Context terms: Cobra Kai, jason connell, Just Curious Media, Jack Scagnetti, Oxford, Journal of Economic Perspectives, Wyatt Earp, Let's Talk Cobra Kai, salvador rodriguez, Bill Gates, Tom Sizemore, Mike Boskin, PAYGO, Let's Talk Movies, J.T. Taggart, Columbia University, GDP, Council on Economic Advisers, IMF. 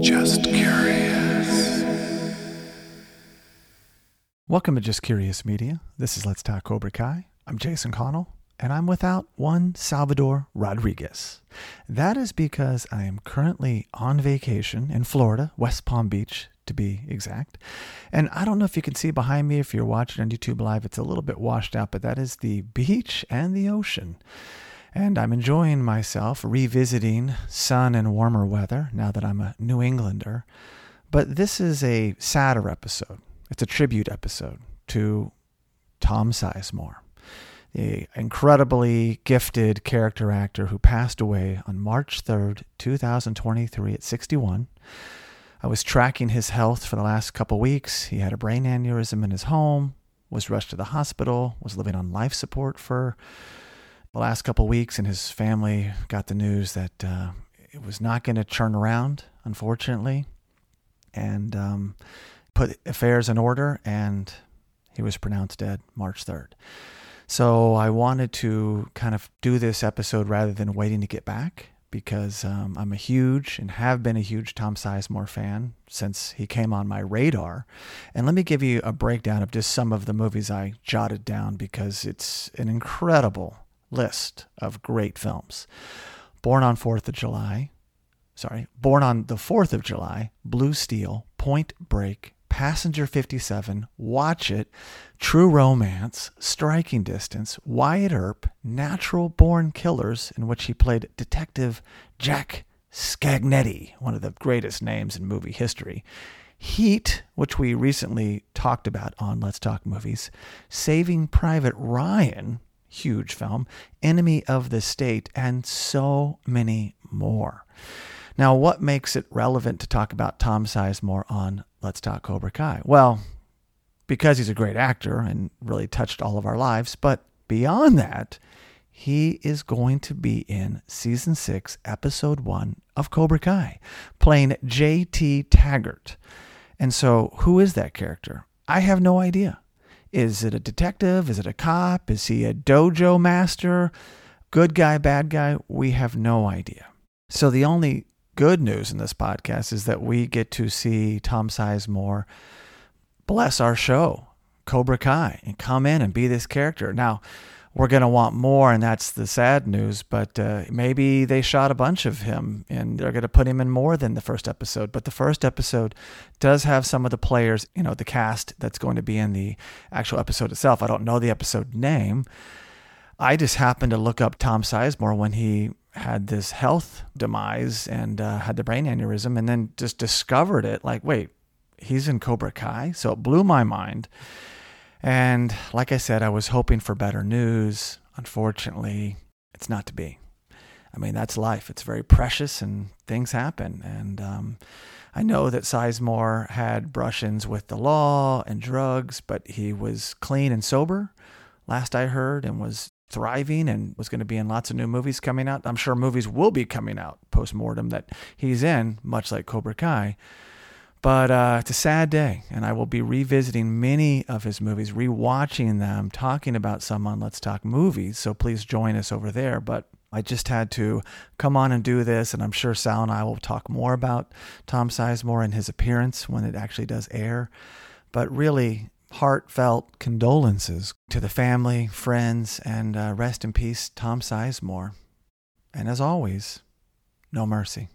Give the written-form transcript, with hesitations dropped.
Just Curious. Welcome to Just Curious Media. This is Let's Talk Cobra Kai. I'm Jason Connell, and I'm without one Salvador Rodriguez. That is because I am currently on vacation in Florida, West Palm Beach, to be exact. And I don't know if you can see behind me, if you're watching on YouTube Live, it's a little bit washed out, but that is the beach and the ocean. And I'm enjoying myself revisiting sun and warmer weather now that I'm a New Englander. But this is a sadder episode. It's a tribute episode to Tom Sizemore, the incredibly gifted character actor who passed away on March 3rd, 2023 at 61. I was tracking his health for the last couple weeks. He had a brain aneurysm in his home, was rushed to the hospital, was living on life support for the last couple of weeks, and his family got the news that it was not going to turn around, unfortunately, and put affairs in order, and he was pronounced dead March 3rd. So I wanted to kind of do this episode rather than waiting to get back, because I'm a huge and have been a huge Tom Sizemore fan since he came on my radar. And let me give you a breakdown of just some of the movies I jotted down, because it's an incredible list of great films. Born on the 4th of July, Blue Steel, Point Break, Passenger 57, Watch It, True Romance, Striking Distance, Wyatt Earp, Natural Born Killers, in which he played Detective Jack Scagnetti, one of the greatest names in movie history, Heat, which we recently talked about on Let's Talk Movies, Saving Private Ryan, huge film, Enemy of the State, and so many more. Now, what makes it relevant to talk about Tom Sizemore on Let's Talk Cobra Kai? Well, because he's a great actor and really touched all of our lives, but beyond that, he is going to be in Season 6, Episode 1 of Cobra Kai, playing J.T. Taggart. And so, who is that character? I have no idea. Is it a detective? Is it a cop? Is he a dojo master? Good guy, bad guy? We have no idea. So the only good news in this podcast is that we get to see Tom Sizemore bless our show, Cobra Kai, and come in and be this character. Now, we're going to want more, and that's the sad news, but maybe they shot a bunch of him, and they're going to put him in more than the first episode. But the first episode does have some of the players, you know, the cast that's going to be in the actual episode itself. I don't know the episode name. I just happened to look up Tom Sizemore when he had this health demise and had the brain aneurysm, and then just discovered it, like, wait, he's in Cobra Kai? So it blew my mind. And like I said, I was hoping for better news. Unfortunately, it's not to be. I mean, that's life. It's very precious, and things happen. And I know that Sizemore had brush-ins with the law and drugs, but he was clean and sober, last I heard, and was thriving and was going to be in lots of new movies coming out. I'm sure movies will be coming out post-mortem that he's in, much like Cobra Kai. But it's a sad day, and I will be revisiting many of his movies, rewatching them, talking about some on Let's Talk Movies, so please join us over there. But I just had to come on and do this, and I'm sure Sal and I will talk more about Tom Sizemore and his appearance when it actually does air. But really, heartfelt condolences to the family, friends, and rest in peace, Tom Sizemore. And as always, no mercy.